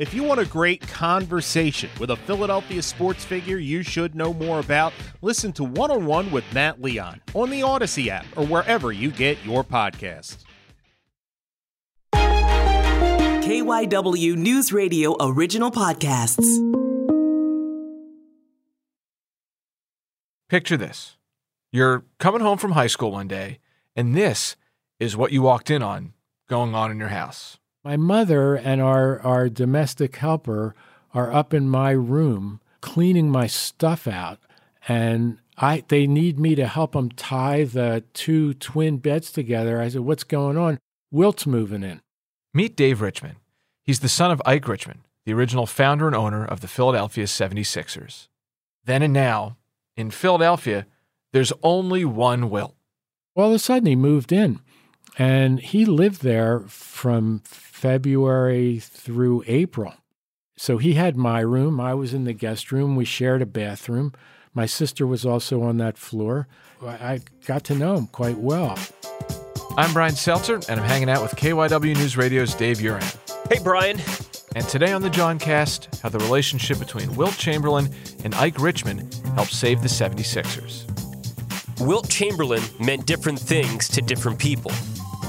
If you want a great conversation with a Philadelphia sports figure you should know more about, listen to One-on-One with Matt Leon on the Odyssey app or wherever you get your podcasts. KYW Newsradio original podcasts. Picture this. You're coming home from high school one day, and this is what you walked in on going on in your house. My mother and our domestic helper are up in my room cleaning my stuff out, and they need me to help them tie the two twin beds together. I said, "What's going on?" "Wilt's moving in." Meet Dave Richman. He's the son of Ike Richman, the original founder and owner of the Philadelphia 76ers. Then and now, in Philadelphia, there's only one Wilt. All of a sudden, he moved in. And he lived there from February through April. So he had my room. I was in the guest room. We shared a bathroom. My sister was also on that floor. I got to know him quite well. I'm Brian Seltzer, and I'm hanging out with KYW News Radio's Dave Uram. Hey, Brian. And today on The Jawncast, how the relationship between Wilt Chamberlain and Ike Richman helped save the 76ers. Wilt Chamberlain meant different things to different people.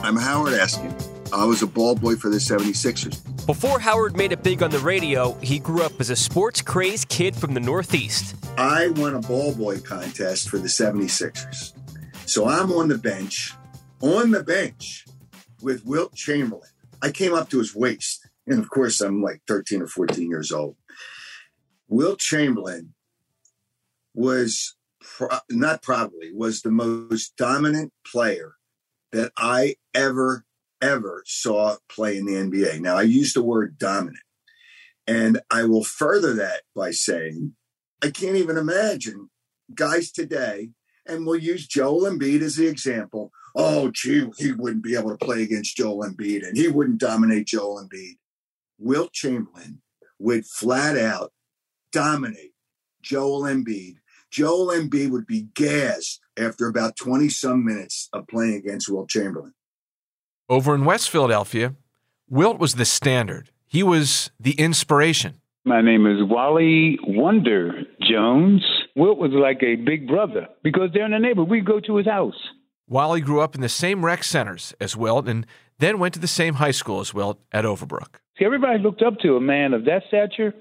I'm Howard Eskin. I was a ball boy for the 76ers. Before Howard made it big on the radio, he grew up as a sports-crazed kid from the Northeast. I won a ball boy contest for the 76ers. So I'm on the bench with Wilt Chamberlain. I came up to his waist. And, of course, I'm like 13 or 14 years old. Wilt Chamberlain was the most dominant player that I ever saw play in the NBA. Now, I use the word dominant, and I will further that by saying I can't even imagine guys today, and we'll use Joel Embiid as the example. Oh, gee, he wouldn't be able to play against Joel Embiid, and he wouldn't dominate Joel Embiid. Wilt Chamberlain would flat out dominate Joel Embiid. Joel Embiid would be gassed after about 20-some minutes of playing against Wilt Chamberlain. Over in West Philadelphia, Wilt was the standard. He was the inspiration. My name is Wali Wonder Jones. Wilt was like a big brother because they're in the neighborhood. We'd go to his house. Wally grew up in the same rec centers as Wilt and then went to the same high school as Wilt at Overbrook. See, everybody looked up to a man of that stature.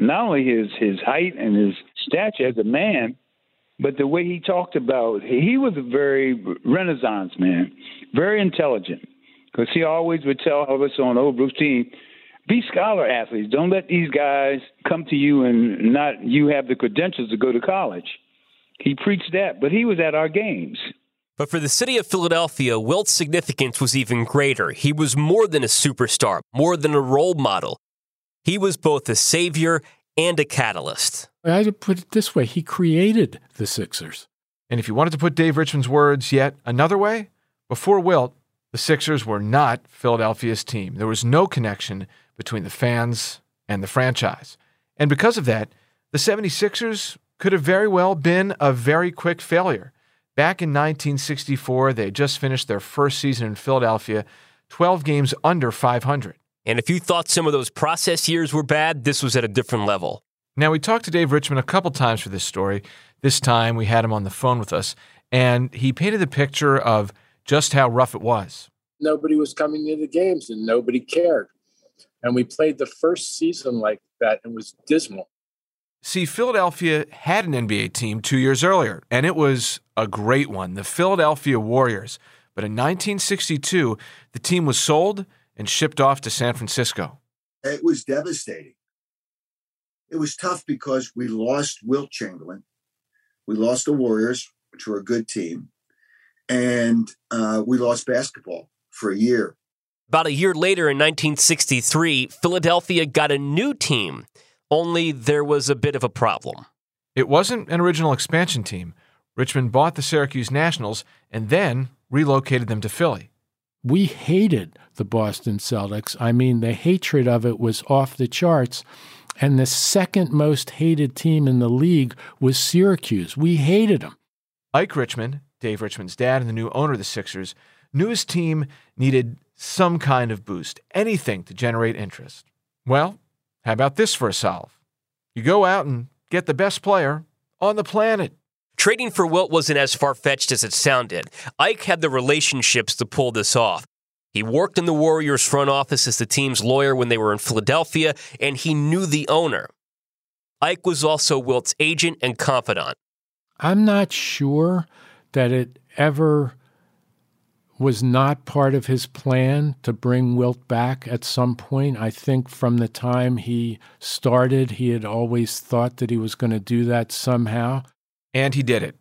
Not only his height and his stature as a man, but the way he talked about, he was a very Renaissance man, very intelligent, because he always would tell us on Overbrook's team, be scholar athletes. Don't let these guys come to you and not you have the credentials to go to college. He preached that, but he was at our games. But for the city of Philadelphia, Wilt's significance was even greater. He was more than a superstar, more than a role model. He was both a savior and a catalyst. I would put it this way. He created the Sixers. And if you wanted to put Dave Richman's words yet another way, before Wilt, the Sixers were not Philadelphia's team. There was no connection between the fans and the franchise. And because of that, the 76ers could have very well been a very quick failure. Back in 1964, they just finished their first season in Philadelphia, 12 games under 500. And if you thought some of those process years were bad, this was at a different level. Now, we talked to Dave Richman a couple times for this story. This time, we had him on the phone with us, and he painted the picture of just how rough it was. Nobody was coming to the games, and nobody cared. And we played the first season like that, and it was dismal. See, Philadelphia had an NBA team 2 years earlier, and it was a great one, the Philadelphia Warriors. But in 1962, the team was sold and shipped off to San Francisco. It was devastating. It was tough because we lost Wilt Chamberlain. We lost the Warriors, which were a good team. And we lost basketball for a year. About a year later in 1963, Philadelphia got a new team, only there was a bit of a problem. It wasn't an original expansion team. Richmond bought the Syracuse Nationals and then relocated them to Philly. We hated the Boston Celtics. I mean, the hatred of it was off the charts. And the second most hated team in the league was Syracuse. We hated them. Ike Richman, Dave Richman's dad and the new owner of the Sixers, knew his team needed some kind of boost, anything to generate interest. Well, How about this for a solve? You go out and get the best player on the planet. Trading for Wilt wasn't as far-fetched as it sounded. Ike had the relationships to pull this off. He worked in the Warriors' front office as the team's lawyer when they were in Philadelphia, and he knew the owner. Ike was also Wilt's agent and confidant. I'm not sure that it ever was not part of his plan to bring Wilt back at some point. I think from the time he started, he had always thought that he was going to do that somehow. And he did it.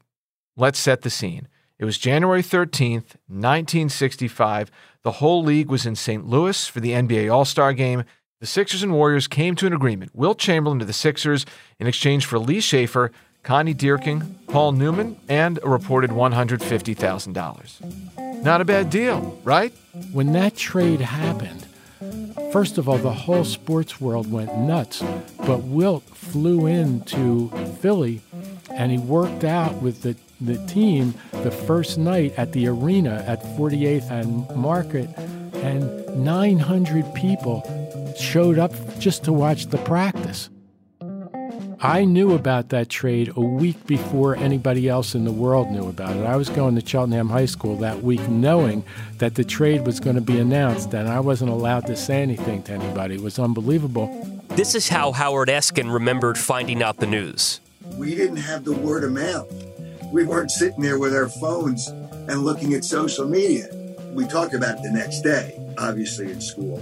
Let's set the scene. It was January 13th, 1965. The whole league was in St. Louis for the NBA All-Star Game. The Sixers and Warriors came to an agreement. Wilt Chamberlain to the Sixers in exchange for Lee Shaffer, Connie Deerking, Paul Newman, and a reported $150,000. Not a bad deal, right? When that trade happened, first of all, the whole sports world went nuts. But Wilt flew into Philly, and he worked out with the team the first night at the arena at 48th and Market, and 900 people showed up just to watch the practice. I knew about that trade a week before anybody else in the world knew about it. I was going to Cheltenham High School that week knowing that the trade was going to be announced, and I wasn't allowed to say anything to anybody. It was unbelievable. This is how Howard Eskin remembered finding out the news. We didn't have the word of mouth. We weren't sitting there with our phones and looking at social media. We talked about it the next day, obviously, in school.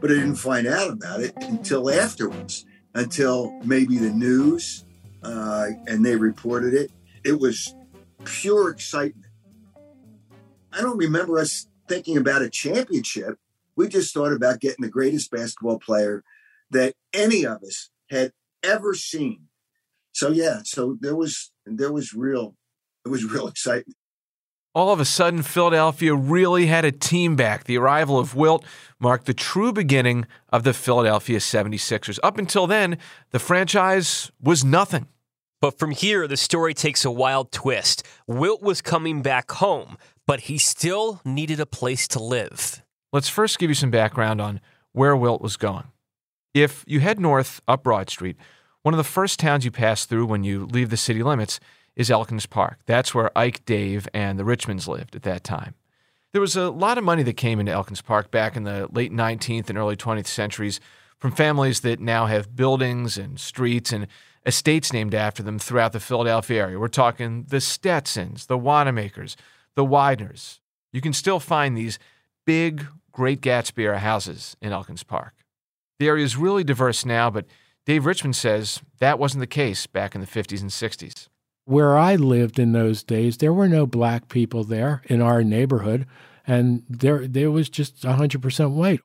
But I didn't find out about it until afterwards, until maybe the news, and they reported it. It was pure excitement. I don't remember us thinking about a championship. We just thought about getting the greatest basketball player that any of us had ever seen. So, yeah, there was real excitement. All of a sudden, Philadelphia really had a team back. The arrival of Wilt marked the true beginning of the Philadelphia 76ers. Up until then, the franchise was nothing. But from here, the story takes a wild twist. Wilt was coming back home, but he still needed a place to live. Let's first give you some background on where Wilt was going. If you head north up Broad Street, one of the first towns you pass through when you leave the city limits is Elkins Park. That's where Ike, Dave, and the Richmans lived at that time. There was a lot of money that came into Elkins Park back in the late 19th and early 20th centuries from families that now have buildings and streets and estates named after them throughout the Philadelphia area. We're talking the Stetsons, the Wanamaker's, the Wideners. You can still find these big, Great Gatsby-era houses in Elkins Park. The area is really diverse now, but Dave Richman says that wasn't the case back in the 50s and 60s. Where I lived in those days, there were no black people there in our neighborhood, and there was just 100% white.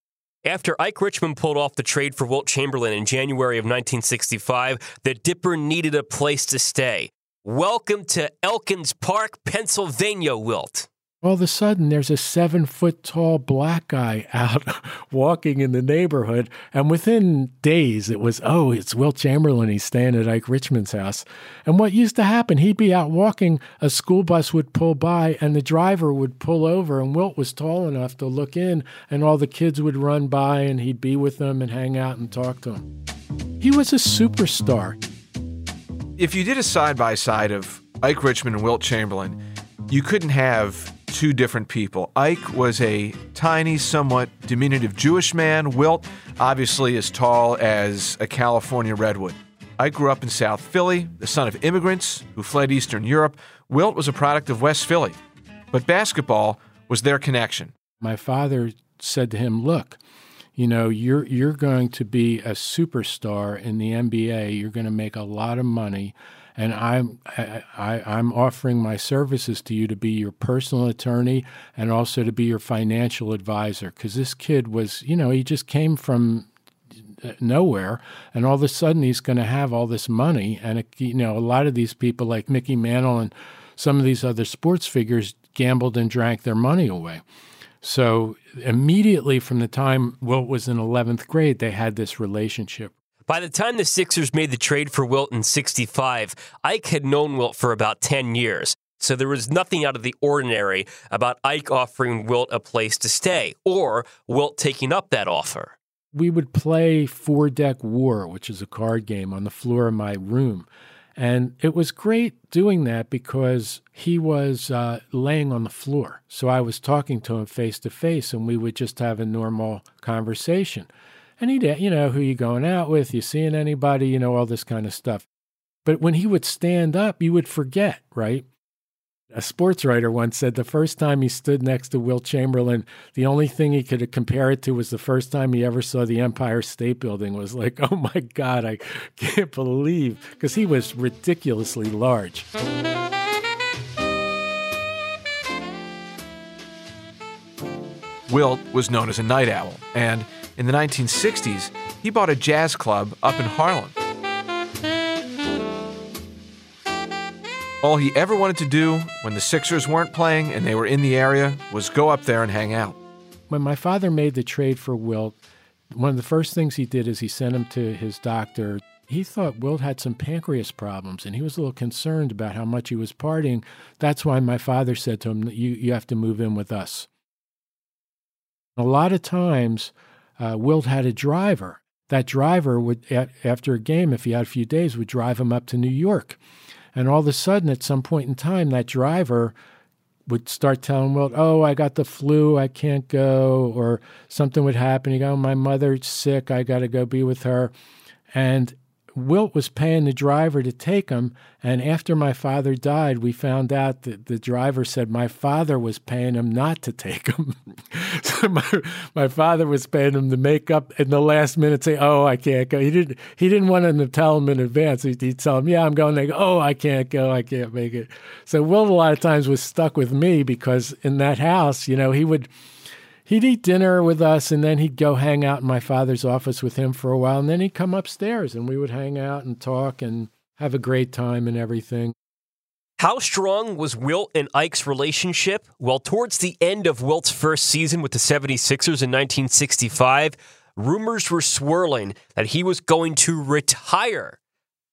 After Ike Richman pulled off the trade for Wilt Chamberlain in January of 1965, the Dipper needed a place to stay. Welcome to Elkins Park, Pennsylvania, Wilt. All of a sudden, there's a 7-foot-tall black guy out walking in the neighborhood, and within days, it was, oh, it's Wilt Chamberlain. He's staying at Ike Richman's house. And what used to happen, he'd be out walking, a school bus would pull by, and the driver would pull over, and Wilt was tall enough to look in, and all the kids would run by, and he'd be with them and hang out and talk to them. He was a superstar. If you did a side-by-side of Ike Richman and Wilt Chamberlain, you couldn't have two different people. Ike was a tiny, somewhat diminutive Jewish man. Wilt, obviously as tall as a California redwood. Ike grew up in South Philly, the son of immigrants who fled Eastern Europe. Wilt was a product of West Philly, but basketball was their connection. My father said to him, look, you know, you're going to be a superstar in the NBA. You're going to make a lot of money. And I'm offering my services to you to be your personal attorney and also to be your financial advisor. Because this kid was, you know, he just came from nowhere, and all of a sudden he's going to have all this money. And, it, you know, a lot of these people like Mickey Mantle and some of these other sports figures gambled and drank their money away. So immediately from the time Wilt was in 11th grade, they had this relationship. By the time the Sixers made the trade for Wilt in 65, Ike had known Wilt for about 10 years, so there was nothing out of the ordinary about Ike offering Wilt a place to stay, or Wilt taking up that offer. we would play Four Deck War, which is a card game, on the floor of my room. And it was great doing that because he was laying on the floor. So I was talking to him face to face, and we would just have a normal conversation. And he'd, you know, who you going out with? You seeing anybody? You know, all this kind of stuff. But when he would stand up, you would forget, right? A sports writer once said the first time he stood next to Wilt Chamberlain, the only thing he could compare it to was the first time he ever saw the Empire State Building. Was like, oh my God, I can't believe, because he was ridiculously large. Wilt was known as a night owl, and in the 1960s, he bought a jazz club up in Harlem. All he ever wanted to do when the Sixers weren't playing and they were in the area was go up there and hang out. When my father made the trade for Wilt, one of the first things he did is he sent him to his doctor. He thought Wilt had some pancreas problems, and he was a little concerned about how much he was partying. That's why my father said to him, you have to move in with us. A lot of times, Wilt had a driver. That driver would, after a game, if he had a few days, would drive him up to New York. And all of a sudden, at some point in time, that driver would start telling Wilt, oh, I got the flu, I can't go, or something would happen. You go, oh, my mother's sick, I got to go be with her. And Wilt was paying the driver to take him. And after my father died, we found out that the driver said my father was paying him not to take him. So my father was paying him to make up in the last minute, say, oh, I can't go. He didn't want him to tell him in advance. He'd tell him, yeah, I'm going. They go, oh, I can't go. I can't make it. So Wilt a lot of times was stuck with me because in that house, you know, he'd eat dinner with us, and then he'd go hang out in my father's office with him for a while, and then he'd come upstairs, and we would hang out and talk and have a great time and everything. How strong was Wilt and Ike's relationship? Well, towards the end of Wilt's first season with the 76ers in 1965, rumors were swirling that he was going to retire.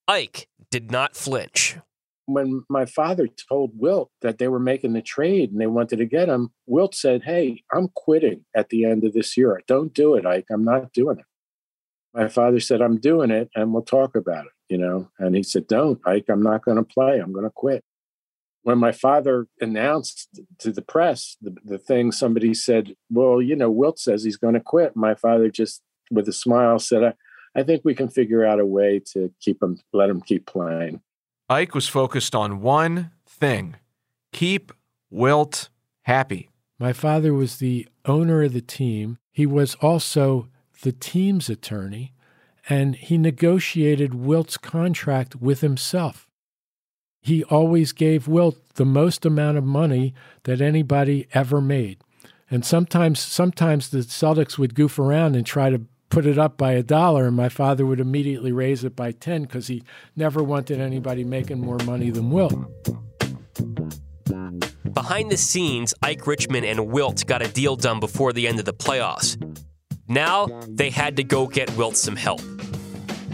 Ike did not flinch. When my father told Wilt that they were making the trade and they wanted to get him, Wilt said, hey, I'm quitting at the end of this year. Don't do it, Ike. I'm not doing it. My father said, I'm doing it and we'll talk about it, you know. And he said, don't, Ike. I'm not going to play. I'm going to quit. When my father announced to the press the thing, somebody said, well, you know, Wilt says he's going to quit. My father just, with a smile, said, I think we can figure out a way to keep him, let him keep playing. Ike was focused on one thing, keep Wilt happy. My father was the owner of the team. He was also the team's attorney, and he negotiated Wilt's contract with himself. He always gave Wilt the most amount of money that anybody ever made. And sometimes the Celtics would goof around and try to put it up by $1, and my father would immediately raise it by 10 because he never wanted anybody making more money than Wilt. Behind the scenes, Ike Richman and Wilt got a deal done before the end of the playoffs. Now they had to go get Wilt some help.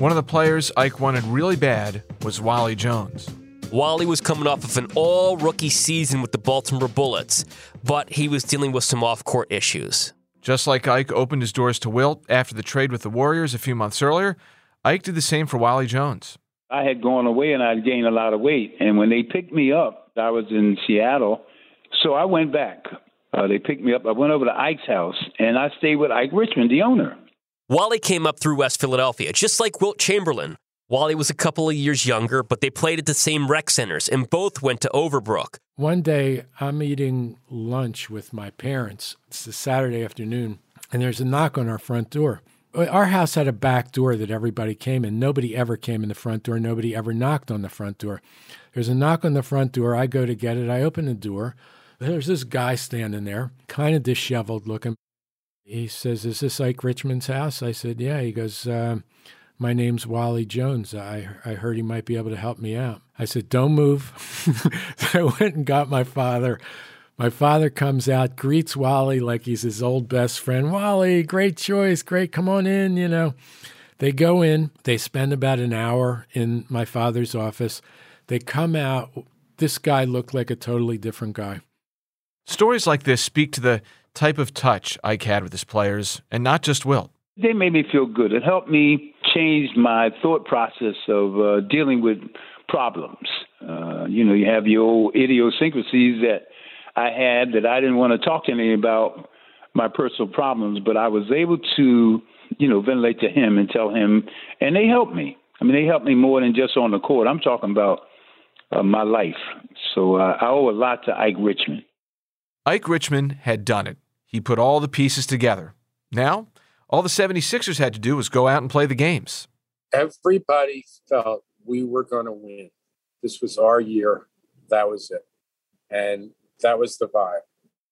One of the players Ike wanted really bad was Wali Jones. Wally was coming off of an all-rookie season with the Baltimore Bullets, but he was dealing with some off-court issues. Just like Ike opened his doors to Wilt after the trade with the Warriors a few months earlier, Ike did the same for Wali Jones. I had gone away and I had gained a lot of weight. And when they picked me up, I was in Seattle. So I went back. They picked me up. I went over to Ike's house and I stayed with Ike Richman, the owner. Wally came up through West Philadelphia, just like Wilt Chamberlain. Wally was a couple of years younger, but they played at the same rec centers and both went to Overbrook. One day, I'm eating lunch with my parents. It's a Saturday afternoon, and there's a knock on our front door. Our house had a back door that everybody came in. Nobody ever came in the front door. Nobody ever knocked on the front door. There's a knock on the front door. I go to get it. I open the door. There's this guy standing there, kind of disheveled looking. He says, is this Ike Richman's house? I said, yeah. He goes, my name's Wali Jones. I heard he might be able to help me out. I said, don't move. So I went and got my father. My father comes out, greets Wally like he's his old best friend. Wally, great choice. Great. Come on in, you know. They go in. They spend about an hour in my father's office. They come out. This guy looked like a totally different guy. Stories like this speak to the type of touch Ike had with his players, and not just Wilt. They made me feel good. It helped me change my thought process of dealing with problems. You have your old idiosyncrasies that I had that I didn't want to talk to anyone about my personal problems, but I was able to, ventilate to him and tell him, and they helped me. I mean, they helped me more than just on the court. I'm talking about my life. So I owe a lot to Ike Richman. Ike Richman had done it. He put all the pieces together. Now, all the 76ers had to do was go out and play the games. Everybody felt we were going to win. This was our year. That was it. And that was the vibe.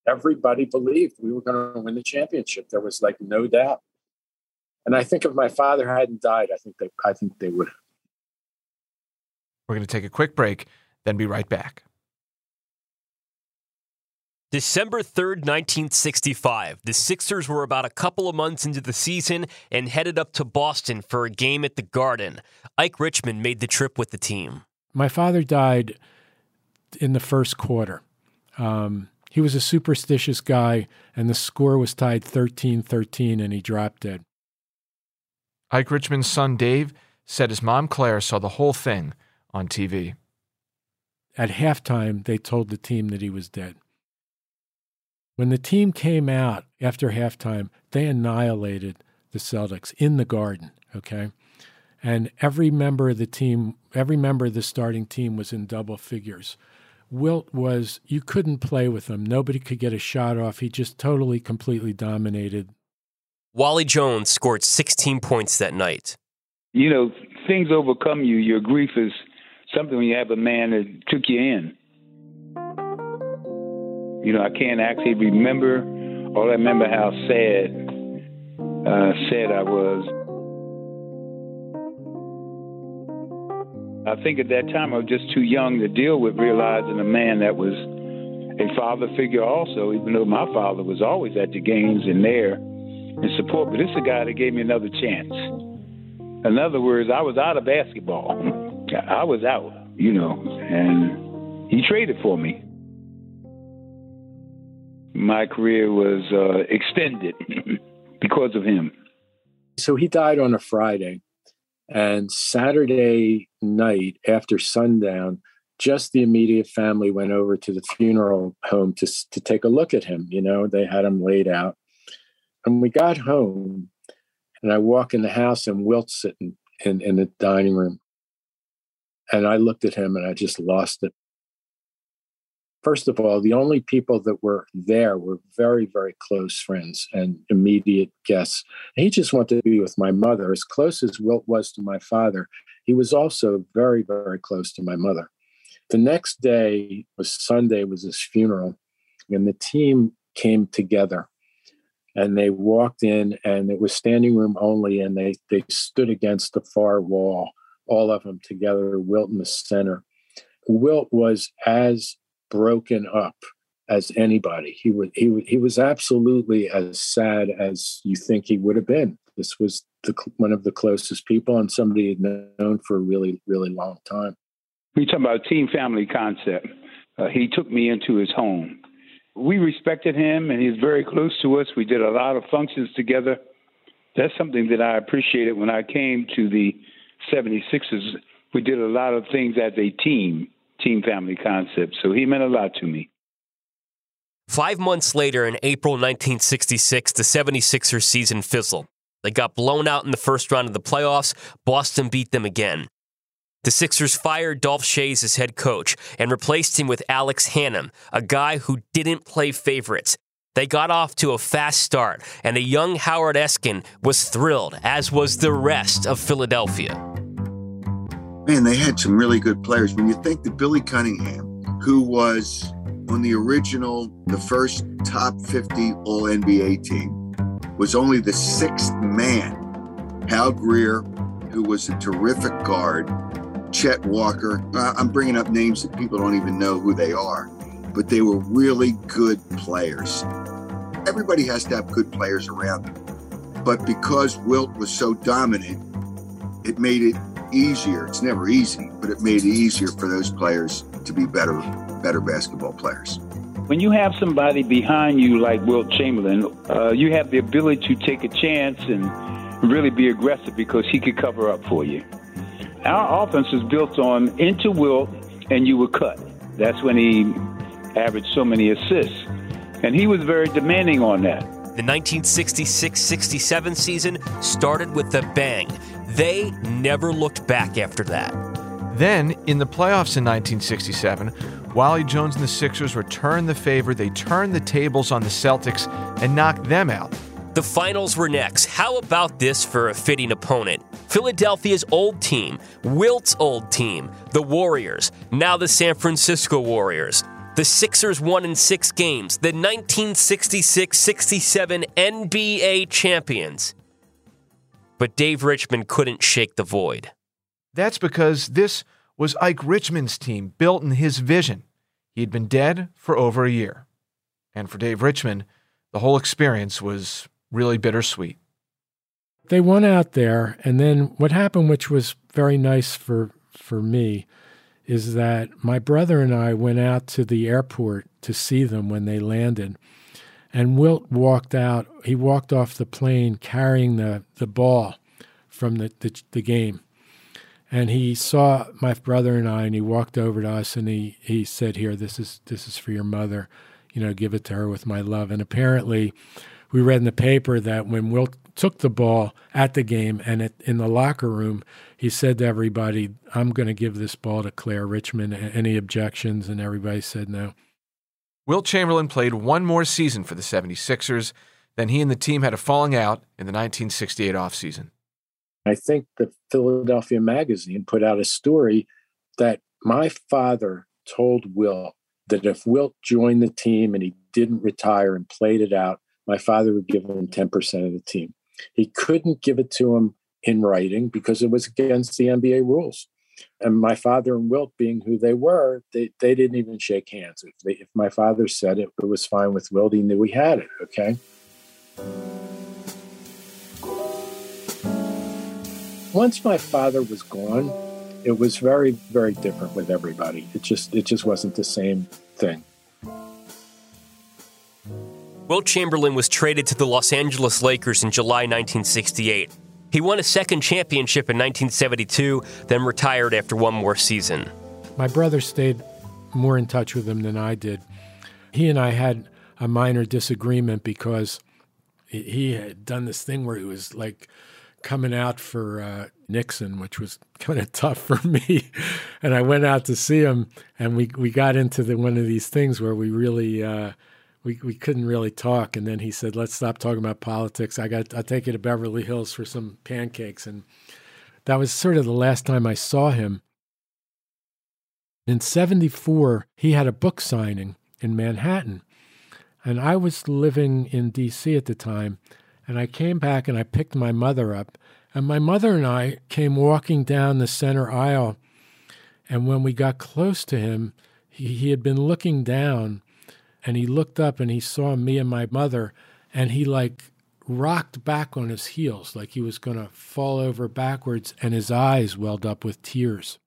Everybody believed we were going to win the championship. There was like no doubt. And I think if my father hadn't died, I think they would have. We're going to take a quick break, then be right back. December 3rd, 1965, the Sixers were about a couple of months into the season and headed up to Boston for a game at the Garden. Ike Richman made the trip with the team. My father died in the first quarter. He was a superstitious guy, and the score was tied 13-13, and he dropped dead. Ike Richman's son, Dave, said his mom, Claire, saw the whole thing on TV. At halftime, they told the team that he was dead. When the team came out after halftime, they annihilated the Celtics in the Garden, okay? And every member of the team, every member of the starting team was in double figures. Wilt was, you couldn't play with him. Nobody could get a shot off. He just totally, completely dominated. Wally Jones scored 16 points that night. Things overcome you. Your grief is something when you have a man that took you in. I can't actually remember. All I remember how sad I was. I think at that time I was just too young to deal with realizing a man that was a father figure also, even though my father was always at the games and there in support. But this is a guy that gave me another chance. In other words, I was out of basketball. I was out, and he traded for me. My career was extended because of him. So he died on a Friday. And Saturday night after sundown, just the immediate family went over to the funeral home to take a look at him. They had him laid out. And we got home, and I walk in the house, and Wilt's sitting in the dining room. And I looked at him, and I just lost it. First of all, the only people that were there were very, very close friends and immediate guests. And he just wanted to be with my mother. As close as Wilt was to my father, he was also very, very close to my mother. The next day was Sunday, was his funeral, and the team came together. And they walked in, and it was standing room only, and they stood against the far wall, all of them together, Wilt in the center. Wilt was as broken up as anybody. He was absolutely as sad as you think he would have been. This was one of the closest people and somebody he'd known for a really, really long time. We're talking about a team family concept. He took me into his home. We respected him, and he was very close to us. We did a lot of functions together. That's something that I appreciated when I came to the 76ers. We did a lot of things as a team family concept. So he meant a lot to me. 5 months later, in April 1966, the 76ers season fizzled. They got blown out in the first round of the playoffs. Boston beat them again. The Sixers fired Dolph Shays as head coach and replaced him with Alex Hannum, a guy who didn't play favorites. They got off to a fast start, and a young Howard Eskin was thrilled, as was the rest of Philadelphia. Man, they had some really good players. When you think that Billy Cunningham, who was on the first top 50 All-NBA team, was only the sixth man. Hal Greer, who was a terrific guard, Chet Walker. I'm bringing up names that people don't even know who they are, but they were really good players. Everybody has to have good players around them. But because Wilt was so dominant, it made it easier. It's never easy, but it made it easier for those players to be better basketball players. When you have somebody behind you like Wilt Chamberlain, you have the ability to take a chance and really be aggressive because he could cover up for you. Our offense is built on into Wilt and you were cut. That's when he averaged so many assists. And he was very demanding on that. The 1966-67 season started with a bang. They never looked back after that. Then, in the playoffs in 1967, Wally Jones and the Sixers returned the favor. They turned the tables on the Celtics and knocked them out. The finals were next. How about this for a fitting opponent? Philadelphia's old team, Wilt's old team, the Warriors, now the San Francisco Warriors. The Sixers won in 6 games, the 1966-67 NBA champions. But Dave Richman couldn't shake the void. That's because this was Ike Richman's team, built in his vision. He'd been dead for over a year. And for Dave Richman, the whole experience was really bittersweet. They won out there, and then what happened, which was very nice for me, is that my brother and I went out to the airport to see them when they landed. And Wilt walked out. He walked off the plane carrying the ball from the game. And he saw my brother and I, and he walked over to us, and he said, "Here, this is for your mother. You know, give it to her with my love." And apparently we read in the paper that when Wilt took the ball at the game and in the locker room, he said to everybody, "I'm going to give this ball to Claire Richmond. Any objections?" And everybody said no. Wilt Chamberlain played one more season for the 76ers. Then he and the team had a falling out in the 1968 offseason. I think the Philadelphia Magazine put out a story that my father told Wilt that if Wilt joined the team and he didn't retire and played it out, my father would give him 10% of the team. He couldn't give it to him in writing because it was against the NBA rules. And my father and Wilt, being who they were, they didn't even shake hands. If my father said it, it was fine with Wilt. He knew he had it, okay? Once my father was gone, it was very, very different with everybody. It just wasn't the same thing. Wilt Chamberlain was traded to the Los Angeles Lakers in July 1968. He won a second championship in 1972, then retired after one more season. My brother stayed more in touch with him than I did. He and I had a minor disagreement because he had done this thing where he was like coming out for Nixon, which was kind of tough for me. And I went out to see him, and we got into one of these things where we really... We couldn't really talk, and then he said, "Let's stop talking about politics. I'll take you to Beverly Hills for some pancakes." And that was sort of the last time I saw him. In 1974, he had a book signing in Manhattan, and I was living in D.C. at the time. And I came back and I picked my mother up, and my mother and I came walking down the center aisle. And when we got close to him, he had been looking down. And he looked up and he saw me and my mother, and he like rocked back on his heels like he was going to fall over backwards, and his eyes welled up with tears.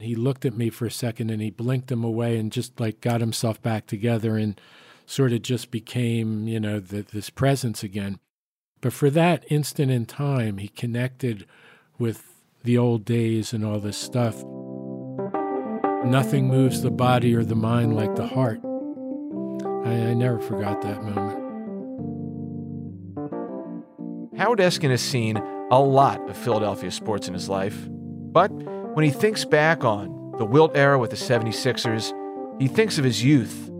He looked at me for a second and he blinked them away and just like got himself back together and sort of just became, you know, this presence again. But for that instant in time, he connected with the old days and all this stuff. Nothing moves the body or the mind like the heart. I never forgot that moment. Howard Eskin has seen a lot of Philadelphia sports in his life, but when he thinks back on the Wilt era with the 76ers, he thinks of his youth,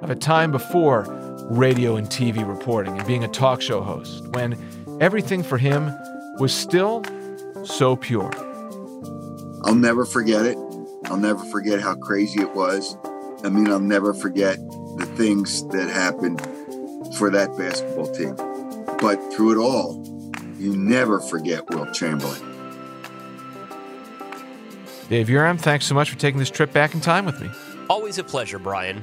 of a time before radio and TV reporting and being a talk show host, when everything for him was still so pure. I'll never forget it. I'll never forget how crazy it was. I mean, I'll never forget the things that happened for that basketball team. But through it all, you never forget Wilt Chamberlain. Dave Uram, thanks so much for taking this trip back in time with me. Always a pleasure, Brian.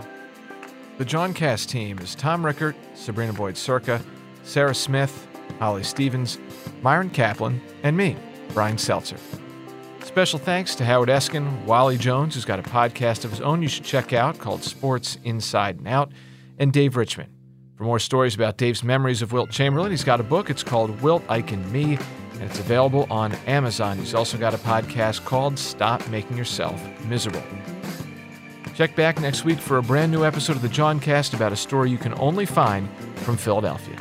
The Jawncast team is Tom Rickert, Sabrina Boyd-Circa, Sarah Smith, Holly Stevens, Myron Kaplan, and me, Brian Seltzer. Special thanks to Howard Eskin, Wali Jones, who's got a podcast of his own you should check out called Sports Inside and Out, and Dave Richman. For more stories about Dave's memories of Wilt Chamberlain, he's got a book. It's called Wilt, Ike, and Me, and it's available on Amazon. He's also got a podcast called Stop Making Yourself Miserable. Check back next week for a brand new episode of The Jawncast about a story you can only find from Philadelphia.